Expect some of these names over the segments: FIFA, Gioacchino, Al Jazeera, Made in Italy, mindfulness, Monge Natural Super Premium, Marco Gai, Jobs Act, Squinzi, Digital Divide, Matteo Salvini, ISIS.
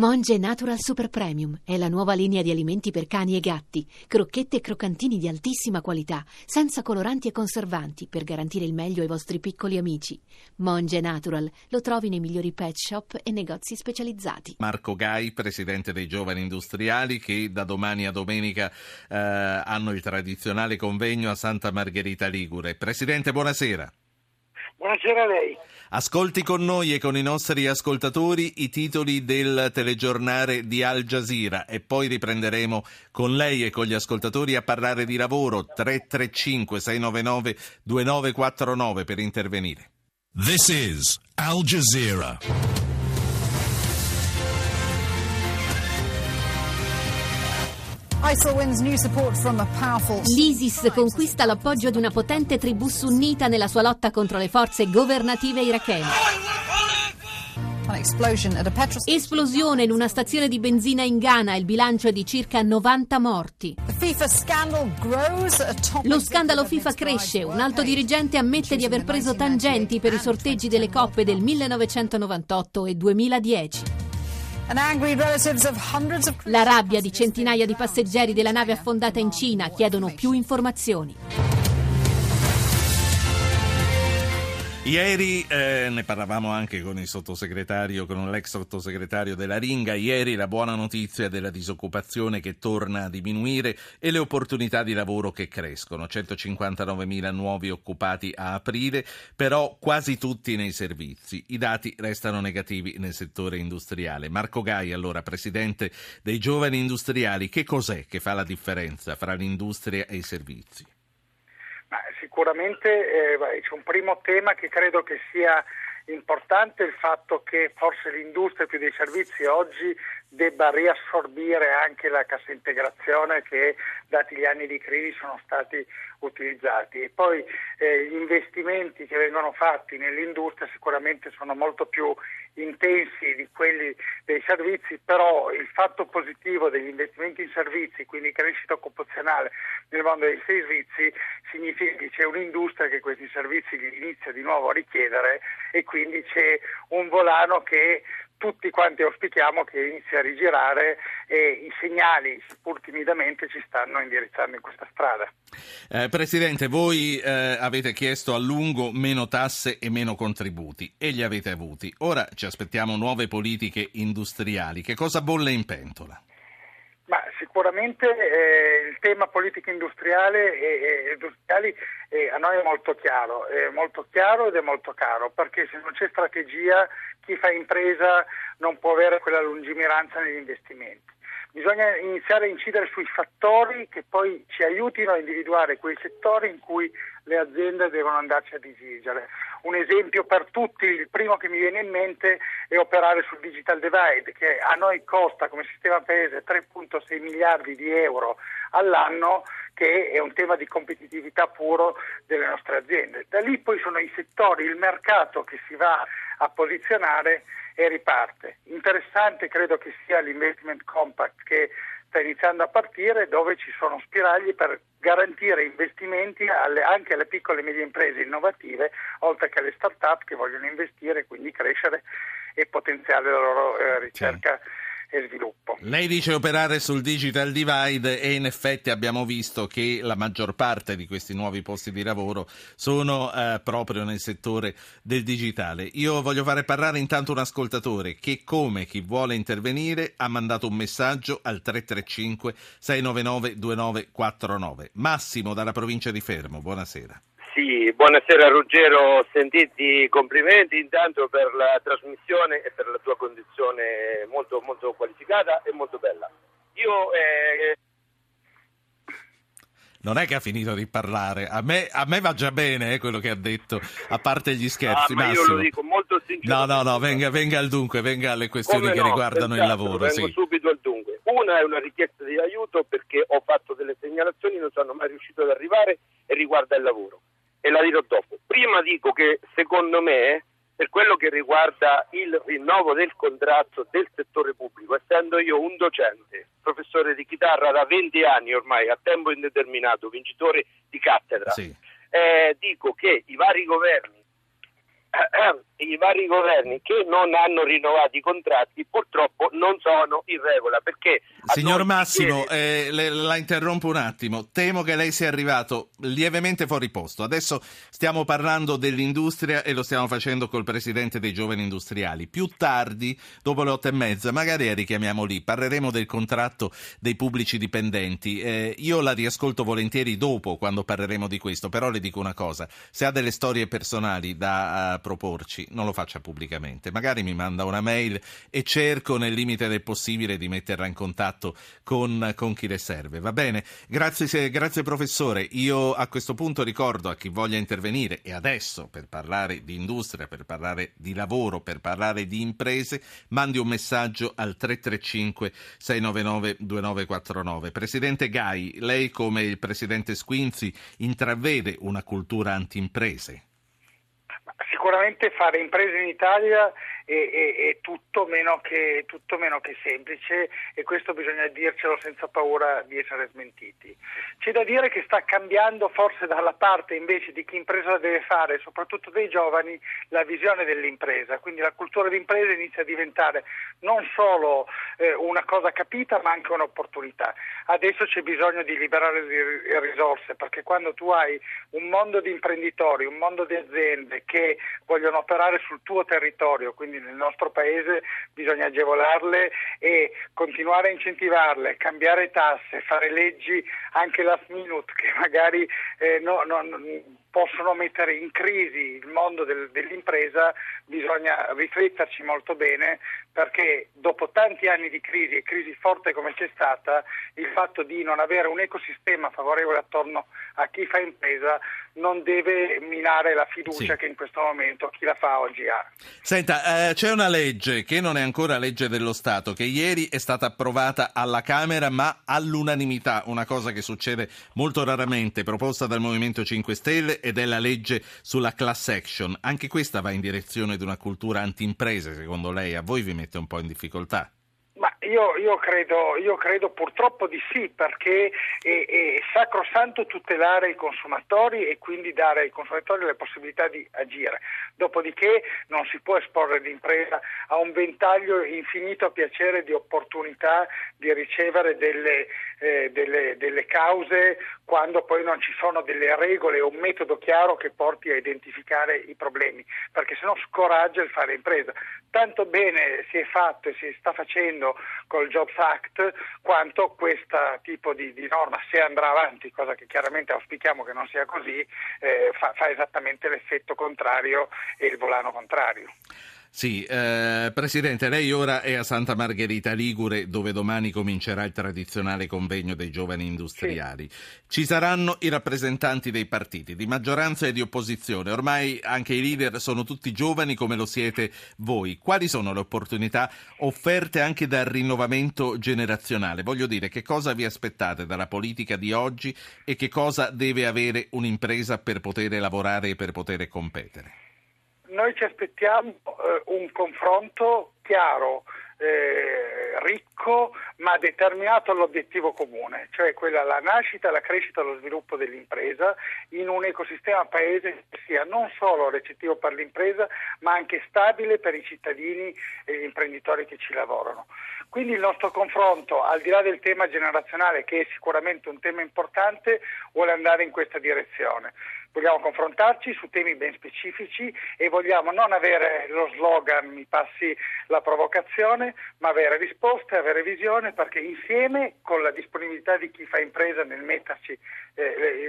Monge Natural Super Premium è la nuova linea di alimenti per cani e gatti, crocchette e croccantini di altissima qualità, senza coloranti e conservanti, per garantire il meglio ai vostri piccoli amici. Monge Natural lo trovi nei migliori pet shop e negozi specializzati. Marco Gai, presidente dei Giovani Industriali, che da domani a domenica hanno il tradizionale convegno a Santa Margherita Ligure. Presidente, buonasera. Buonasera a lei. Ascolti con noi e con i nostri ascoltatori i titoli del telegiornale di Al Jazeera e poi riprenderemo con lei e con gli ascoltatori a parlare di lavoro. 335-699-2949 per intervenire. This is Al Jazeera. L'ISIS conquista l'appoggio di una potente tribù sunnita nella sua lotta contro le forze governative irachene. Esplosione in una stazione di benzina in Ghana, il bilancio è di circa 90 morti. Lo scandalo FIFA cresce, un alto dirigente ammette di aver preso tangenti per i sorteggi delle coppe del 1998 e 2010. La rabbia di centinaia di passeggeri della nave affondata in Cina chiedono più informazioni. Ieri, ne parlavamo anche con l'ex sottosegretario della Ringa, ieri la buona notizia della disoccupazione che torna a diminuire e le opportunità di lavoro che crescono. 159.000 nuovi occupati a aprile, però quasi tutti nei servizi. I dati restano negativi nel settore industriale. Marco Gai, allora, presidente dei Giovani Industriali, che cos'è che fa la differenza fra l'industria e i servizi? Sicuramente c'è un primo tema che credo che sia importante, il fatto che forse l'industria più dei servizi oggi debba riassorbire anche la cassa integrazione che, dati gli anni di crisi, sono stati utilizzati, e poi gli investimenti che vengono fatti nell'industria sicuramente sono molto più intensi di quelli dei servizi, però il fatto positivo degli investimenti in servizi, quindi crescita occupazionale nel mondo dei servizi, significa che c'è un'industria che questi servizi li inizia di nuovo a richiedere e quindi c'è un volano che tutti quanti auspichiamo che inizi a rigirare, e i segnali, seppur timidamente, ci stanno indirizzando in questa strada. Presidente, voi avete chiesto a lungo meno tasse e meno contributi e li avete avuti. Ora ci aspettiamo nuove politiche industriali. Che cosa bolle in pentola? Sicuramente il tema politica industriale e industriali a noi è molto chiaro ed è molto caro, perché se non c'è strategia chi fa impresa non può avere quella lungimiranza negli investimenti. Bisogna iniziare a incidere sui fattori che poi ci aiutino a individuare quei settori in cui le aziende devono andarci a disigere. Un esempio per tutti, il primo che mi viene in mente, è operare sul Digital Divide, che a noi costa come sistema paese 3,6 miliardi di euro all'anno, che è un tema di competitività puro delle nostre aziende. Da lì poi sono i settori, il mercato che si va a posizionare e riparte. Interessante credo che sia l'Investment Compact che sta iniziando a partire, dove ci sono spiragli per garantire investimenti anche alle piccole e medie imprese innovative, oltre che alle start-up che vogliono investire e quindi crescere e potenziare la loro ricerca. Sì. E sviluppo. Lei dice operare sul Digital Divide e in effetti abbiamo visto che la maggior parte di questi nuovi posti di lavoro sono proprio nel settore del digitale. Io voglio fare parlare intanto un ascoltatore che, come chi vuole intervenire, ha mandato un messaggio al 335-699-2949. Massimo dalla provincia di Fermo, buonasera. Sì, buonasera Ruggero, sentiti complimenti intanto per la trasmissione e per la tua condizione molto molto qualificata e molto bella. Io non è che ha finito di parlare, a me va già bene quello che ha detto, a parte gli scherzi. Ma Massimo, io lo dico molto sinceramente. No, venga al dunque, venga alle questioni che riguardano il lavoro. Vengo subito al dunque. Una è una richiesta di aiuto, perché ho fatto delle segnalazioni, non sono mai riuscito ad arrivare, e riguarda il lavoro. E la dirò dopo. Prima dico che secondo me, per quello che riguarda il rinnovo del contratto del settore pubblico, essendo io un docente, professore di chitarra da 20 anni ormai, a tempo indeterminato, vincitore di cattedra, dico che i vari governi i vari governi che non hanno rinnovato i contratti purtroppo non sono in regola, perché... Signor Massimo, la interrompo un attimo, temo che lei sia arrivato lievemente fuori posto. Adesso stiamo parlando dell'industria e lo stiamo facendo col presidente dei giovani industriali. Più tardi, dopo le 8:30, magari richiamiamo lì, parleremo del contratto dei pubblici dipendenti. Io la riascolto volentieri dopo, quando parleremo di questo, però le dico una cosa, se ha delle storie personali da proporci, non lo faccia pubblicamente, magari mi manda una mail e cerco nel limite del possibile di metterla in contatto con chi le serve, va bene? Grazie professore, io a questo punto ricordo a chi voglia intervenire e adesso per parlare di industria, per parlare di lavoro, per parlare di imprese, mandi un messaggio al 335 699 2949. Presidente Gai, lei come il presidente Squinzi intravede una cultura anti-imprese? Sicuramente fare imprese in Italia è tutto meno che semplice, e questo bisogna dircelo senza paura di essere smentiti. C'è da dire che sta cambiando forse dalla parte invece di chi impresa la deve fare, soprattutto dei giovani, la visione dell'impresa, quindi la cultura d'impresa inizia a diventare non solo una cosa capita ma anche un'opportunità. Adesso c'è bisogno di liberare risorse, perché quando tu hai un mondo di imprenditori, un mondo di aziende che vogliono operare sul tuo territorio, quindi nel nostro paese, bisogna agevolarle e continuare a incentivarle, cambiare tasse, fare leggi anche last minute che magari possono mettere in crisi il mondo dell'impresa. Bisogna rifletterci molto bene, perché dopo tanti anni di crisi, e crisi forte come c'è stata, il fatto di non avere un ecosistema favorevole attorno a chi fa impresa non deve minare la fiducia che in questo momento chi la fa oggi ha. Senta, c'è una legge che non è ancora legge dello Stato, che ieri è stata approvata alla Camera ma all'unanimità, una cosa che succede molto raramente, proposta dal Movimento 5 Stelle, ed è la legge sulla class action. Anche questa va in direzione di una cultura anti-imprese, secondo lei? A voi vi mette un po' in difficoltà? Ma io credo purtroppo di sì, perché è sacrosanto tutelare i consumatori e quindi dare ai consumatori le possibilità di agire. Dopodiché non si può esporre l'impresa a un ventaglio infinito a piacere di opportunità di ricevere delle cause, quando poi non ci sono delle regole o un metodo chiaro che porti a identificare i problemi, perché sennò scoraggia il fare impresa. Tanto bene si è fatto e si sta facendo col Jobs Act, quanto questo tipo di norma, se andrà avanti, cosa che chiaramente auspichiamo che non sia così, fa esattamente l'effetto contrario e il volano contrario. Sì, Presidente, lei ora è a Santa Margherita Ligure, dove domani comincerà il tradizionale convegno dei giovani industriali. Sì. Ci saranno i rappresentanti dei partiti, di maggioranza e di opposizione. Ormai anche i leader sono tutti giovani come lo siete voi. Quali sono le opportunità offerte anche dal rinnovamento generazionale? Voglio dire, che cosa vi aspettate dalla politica di oggi e che cosa deve avere un'impresa per poter lavorare e per poter competere? Noi ci aspettiamo un confronto chiaro, ricco, ma determinato all'obiettivo comune, cioè quella la nascita, la crescita e lo sviluppo dell'impresa in un ecosistema paese che sia non solo recettivo per l'impresa, ma anche stabile per i cittadini e gli imprenditori che ci lavorano. Quindi il nostro confronto, al di là del tema generazionale, che è sicuramente un tema importante, vuole andare in questa direzione. Vogliamo confrontarci su temi ben specifici e vogliamo non avere lo slogan "mi passi la provocazione", ma avere risposte, avere visione, perché insieme, con la disponibilità di chi fa impresa nel metterci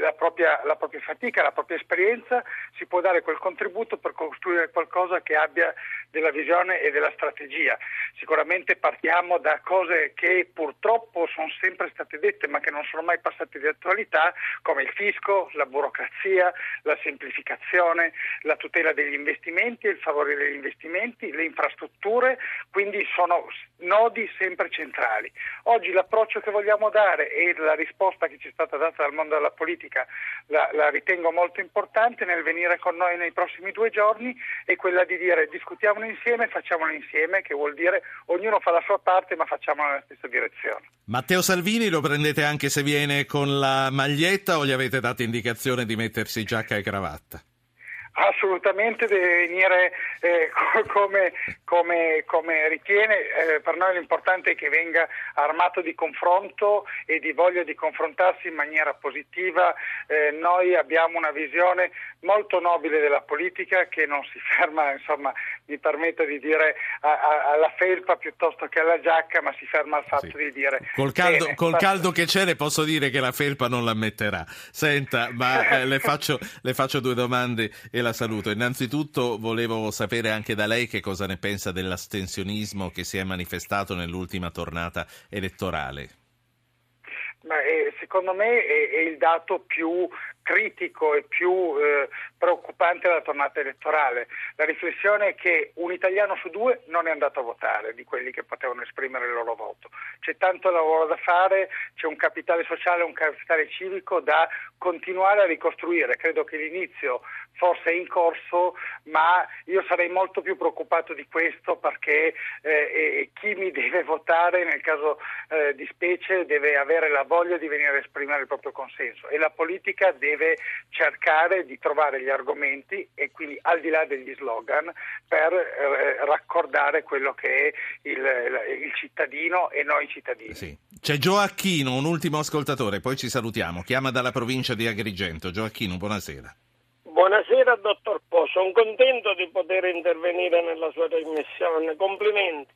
la propria fatica, la propria esperienza, si può dare quel contributo per costruire qualcosa che abbia della visione e della strategia. Sicuramente partiamo da cose che purtroppo sono sempre state dette ma che non sono mai passate di attualità, come il fisco, la burocrazia, la semplificazione, la tutela degli investimenti, il favorire gli investimenti, le infrastrutture, quindi sono nodi sempre centrali. Oggi l'approccio che vogliamo dare e la risposta che ci è stata data dal mondo della politica la ritengo molto importante nel venire con noi nei prossimi 2 giorni, è quella di dire: discutiamolo insieme, facciamolo insieme, che vuol dire ognuno fa la sua parte ma facciamolo nella stessa direzione. Matteo Salvini lo prendete anche se viene con la maglietta o gli avete dato indicazione di mettersi giacca e cravatta? Assolutamente deve venire come ritiene. Per noi l'importante è che venga armato di confronto e di voglia di confrontarsi in maniera positiva. Noi abbiamo una visione molto nobile della politica che non si ferma, insomma, mi permetto di dire, alla felpa piuttosto che alla giacca, ma si ferma al fatto di dire col caldo che c'è, le posso dire che la felpa non la metterà. Senta, ma le faccio due domande e la saluto. Innanzitutto volevo sapere anche da lei che cosa ne pensa dell'astensionismo che si è manifestato nell'ultima tornata elettorale. Beh, secondo me è il dato più critico e più preoccupante della tornata elettorale. La riflessione è che un italiano su due non è andato a votare, di quelli che potevano esprimere il loro voto. C'è tanto lavoro da fare, c'è un capitale sociale, un capitale civico da continuare a ricostruire. Credo che l'inizio forse è in corso, ma io sarei molto più preoccupato di questo, perché chi mi deve votare nel caso di specie deve avere la voglia di venire a esprimere il proprio consenso, e la politica deve cercare di trovare gli argomenti, e quindi al di là degli slogan, per raccordare quello che è il cittadino e noi cittadini. Sì. C'è Gioacchino, un ultimo ascoltatore, poi ci salutiamo. Chiama dalla provincia di Agrigento. Gioacchino, buonasera. Buonasera, dottor Po, sono contento di poter intervenire nella sua trasmissione. Complimenti.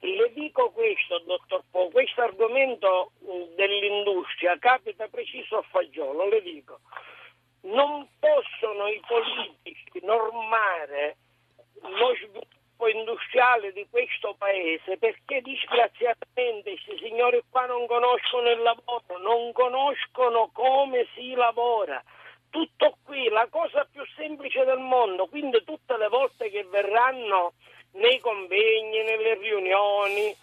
Le dico questo, dottor Po, questo argomento dell'industria capita preciso a fagiolo, le dico. Non possono i politici normare lo sviluppo industriale di questo paese, perché disgraziatamente questi signori qua non conoscono il lavoro, non conoscono come si lavora. Tutto qui, la cosa più semplice del mondo, quindi tutte le volte che verranno nei convegni, nelle riunioni,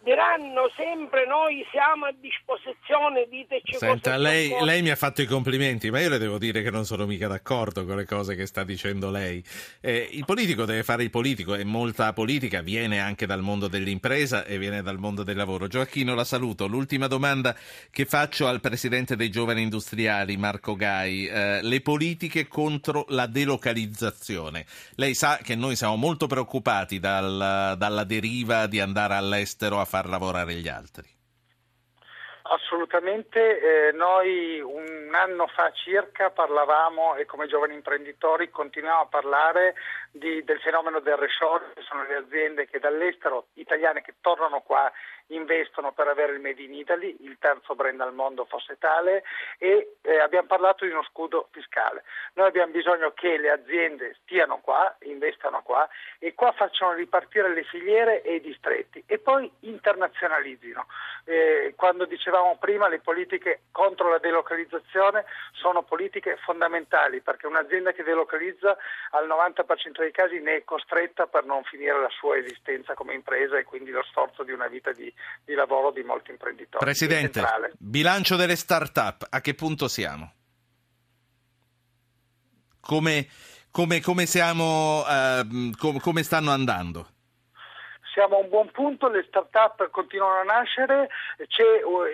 diranno sempre: noi siamo a disposizione, diteci. Senta, lei mi ha fatto i complimenti, ma io le devo dire che non sono mica d'accordo con le cose che sta dicendo lei. Il politico deve fare il politico, e molta politica viene anche dal mondo dell'impresa e viene dal mondo del lavoro. Gioacchino, la saluto. L'ultima domanda che faccio al presidente dei giovani industriali, Marco Gai, le politiche contro la delocalizzazione. Lei sa che noi siamo molto preoccupati dalla deriva di andare all'estero a far lavorare gli altri. Assolutamente, noi un anno fa circa parlavamo, e come giovani imprenditori continuiamo a parlare del fenomeno del reshoring, che sono le aziende che dall'estero, italiane, che tornano qua, investono per avere il Made in Italy, il terzo brand al mondo fosse tale, e abbiamo parlato di uno scudo fiscale. Noi abbiamo bisogno che le aziende stiano qua, investano qua, e qua facciano ripartire le filiere e i distretti, e poi internazionalizzino. Quando dicevamo prima, le politiche contro la delocalizzazione sono politiche fondamentali, perché un'azienda che delocalizza al 90% dei casi ne è costretta per non finire la sua esistenza come impresa, e quindi lo sforzo di una vita di lavoro di molti imprenditori. Presidente, bilancio delle start-up, a che punto siamo? Come siamo? Come stanno andando? Siamo a un buon punto, le start-up continuano a nascere,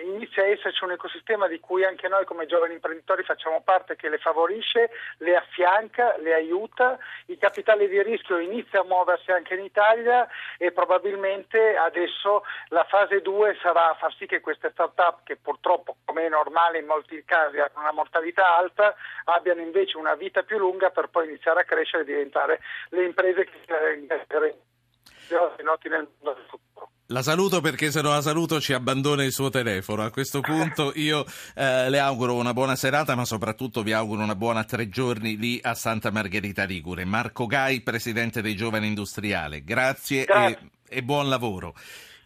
inizia a esserci un ecosistema di cui anche noi come giovani imprenditori facciamo parte, che le favorisce, le affianca, le aiuta. Il capitale di rischio inizia a muoversi anche in Italia, e probabilmente adesso la fase 2 sarà far sì che queste start-up, che purtroppo, come è normale in molti casi, hanno una mortalità alta, abbiano invece una vita più lunga, per poi iniziare a crescere e diventare le imprese che la saluto, perché se non la saluto ci abbandona il suo telefono. A questo punto io le auguro una buona serata, ma soprattutto vi auguro una buona 3 giorni lì a Santa Margherita Ligure. Marco Gai, presidente dei Giovani Industriali, grazie. E buon lavoro.